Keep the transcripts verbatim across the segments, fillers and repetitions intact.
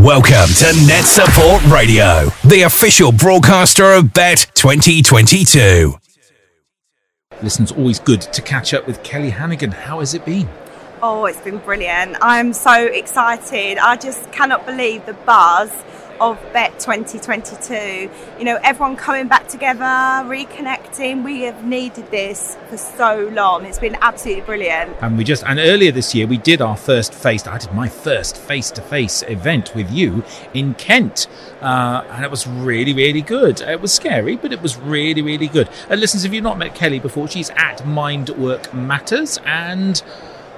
Welcome to Net Support Radio, the official broadcaster of B E T twenty twenty-two. Listen, it's always good to catch up with Kelly Hannigan. How has it been? Oh, it's been brilliant. I'm so excited. I just cannot believe the buzz of B E T twenty twenty-two. You know, everyone coming back together, reconnecting. We have needed this for so long. It's been absolutely brilliant. And we just, and earlier this year, we did our first face, I did my first face-to-face event with you in Kent. Uh, and it was really, really good. It was scary, but it was really, really good. And listeners, if you've not met Kelly before, she's at Mindwork Matters, and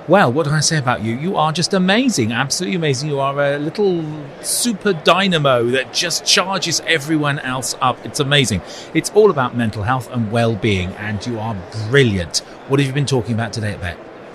well, what do I say about you? You are just amazing, absolutely amazing. You are a little super dynamo that just charges everyone else up. It's amazing. It's all about mental health and well-being, and you are brilliant. What have you been talking about today at B E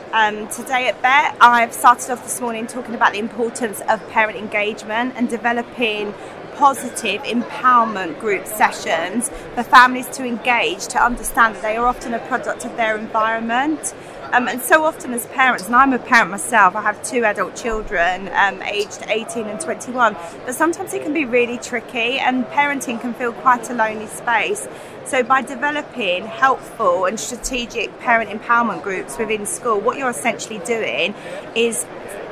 T? Um, today at B E T, I've started off this morning talking about the importance of parent engagement and developing positive empowerment group sessions for families to engage, to understand that they are often a product of their environment. Um, and so often as parents, and I'm a parent myself, I have two adult children um, aged eighteen and twenty-one, but sometimes it can be really tricky and parenting can feel quite a lonely space. So by developing helpful and strategic parent empowerment groups within school, what you're essentially doing is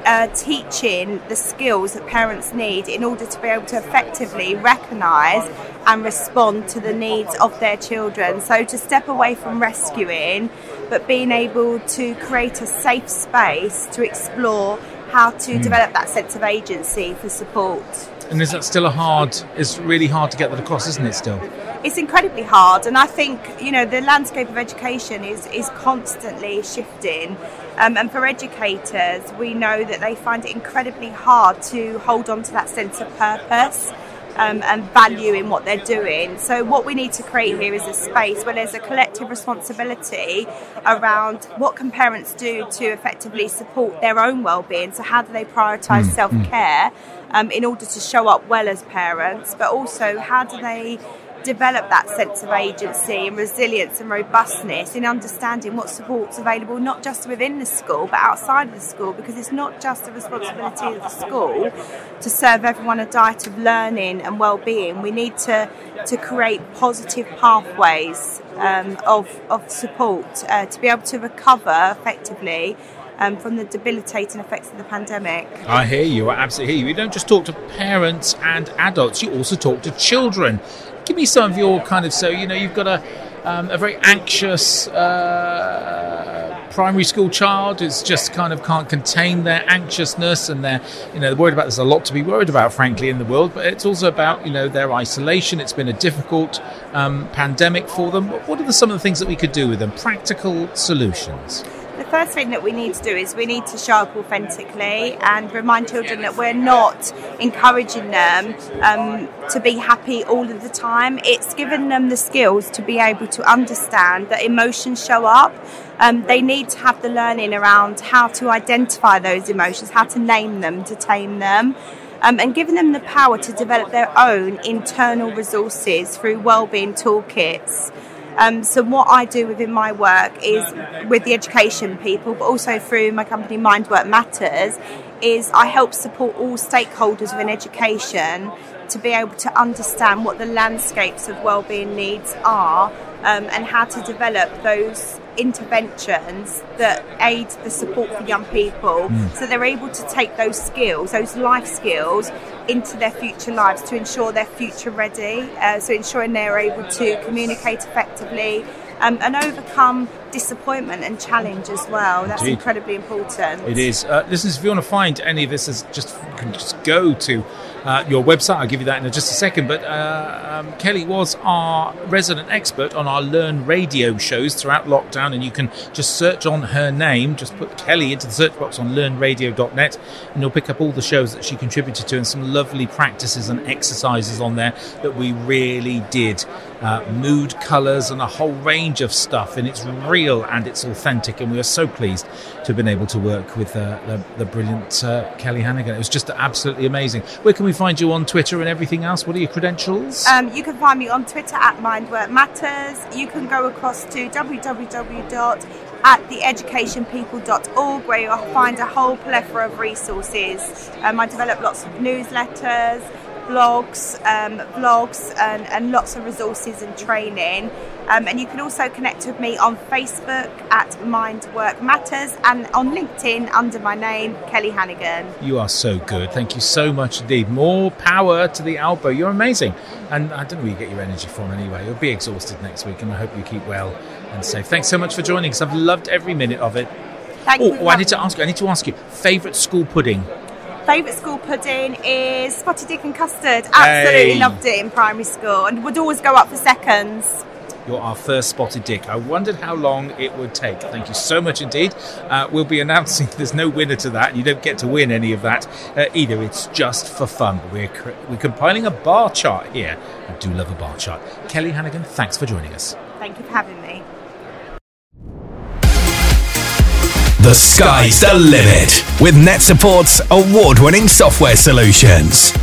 Uh, teaching the skills that parents need in order to be able to effectively recognise and respond to the needs of their children. So to step away from rescuing, but being able to create a safe space to explore how to mm. develop that sense of agency for support. And is that still a hard, it's really hard to get that across, isn't it still? It's incredibly hard, and I think, you know, the landscape of education is, is constantly shifting. Um, and for educators, we know that they find it incredibly hard to hold on to that sense of purpose um, and value in what they're doing. So what we need to create here is a space where there's a collective responsibility around what can parents do to effectively support their own well-being. So how do they prioritise mm. self-care um, in order to show up well as parents, but also how do they develop that sense of agency and resilience and robustness in understanding what support's available, not just within the school but outside of the school, because it's not just the responsibility of the school to serve everyone a diet of learning and well-being. We need to to create positive pathways um, of, of support uh, to be able to recover effectively Um, from the debilitating effects of the pandemic. I hear you, I absolutely hear you. You don't just talk to parents and adults, you also talk to children. Give me some of your kind of, so, you know, you've got a, um, a very anxious uh, primary school child who's just kind of can't contain their anxiousness, and they're, you know, worried about, there's a lot to be worried about, frankly, in the world, but it's also about, you know, their isolation. It's been a difficult um, pandemic for them. What are the, some of the things that we could do with them? Practical solutions. The first thing that we need to do is we need to show up authentically and remind children that we're not encouraging them um, to be happy all of the time. It's given them the skills to be able to understand that emotions show up. Um, they need to have the learning around how to identify those emotions, how to name them, to tame them. Um, and giving them the power to develop their own internal resources through wellbeing toolkits. Um, so what I do within my work is with the education people, but also through my company Mindwork Matters, is I help support all stakeholders within education to be able to understand what the landscapes of wellbeing needs are um, and how to develop those interventions that aid the support for young people mm. so they're able to take those skills, those life skills, into their future lives to ensure they're future ready, uh, so ensuring they're able to communicate effectively um, and overcome disappointment and challenge as well. That's Indeed. Incredibly important. It is. Uh, listeners, if you want to find any of this, is just, you can just go to uh, your website. I'll give you that in just a second. But uh, um, Kelly was our resident expert on our Learn Radio shows throughout lockdown, and you can just search on her name. Just put Kelly into the search box on learn radio dot net, and you'll pick up all the shows that she contributed to and some lovely practices and exercises on there that we really did. Uh, mood, colours, and a whole range of stuff, and it's really and it's authentic, and we are so pleased to have been able to work with uh, the, the brilliant uh, Kelly Hannigan. It was just absolutely amazing. Where can we find you on Twitter and everything else? What are your credentials? Um, you can find me on Twitter at Mindwork Matters. You can go across to w w w dot at the education people dot org, where you'll find a whole plethora of resources. Um, I develop lots of newsletters, blogs, um, vlogs and, and lots of resources and training. Um, and you can also connect with me on Facebook at Mindwork Matters and on LinkedIn under my name, Kelly Hannigan. You are so good. Thank you so much indeed. More power to the elbow. You're amazing. And I don't know where you get your energy from anyway. You'll be exhausted next week, and I hope you keep well and safe. Thanks so much for joining us. I've loved every minute of it. Thank oh, you. Oh, I need to ask you, I need to ask you, favourite school pudding? Favourite school pudding is spotted egg and custard. Absolutely hey. Loved it in primary school and would always go up for seconds. You're our first spotted dick. I wondered how long it would take. Thank you so much indeed. Uh, we'll be announcing there's no winner to that. You don't get to win any of that uh, either. It's just for fun. We're we're compiling a bar chart here. I do love a bar chart. Kelly Hannigan, thanks for joining us. Thank you for having me. The sky's the limit with NetSupport's award-winning software solutions.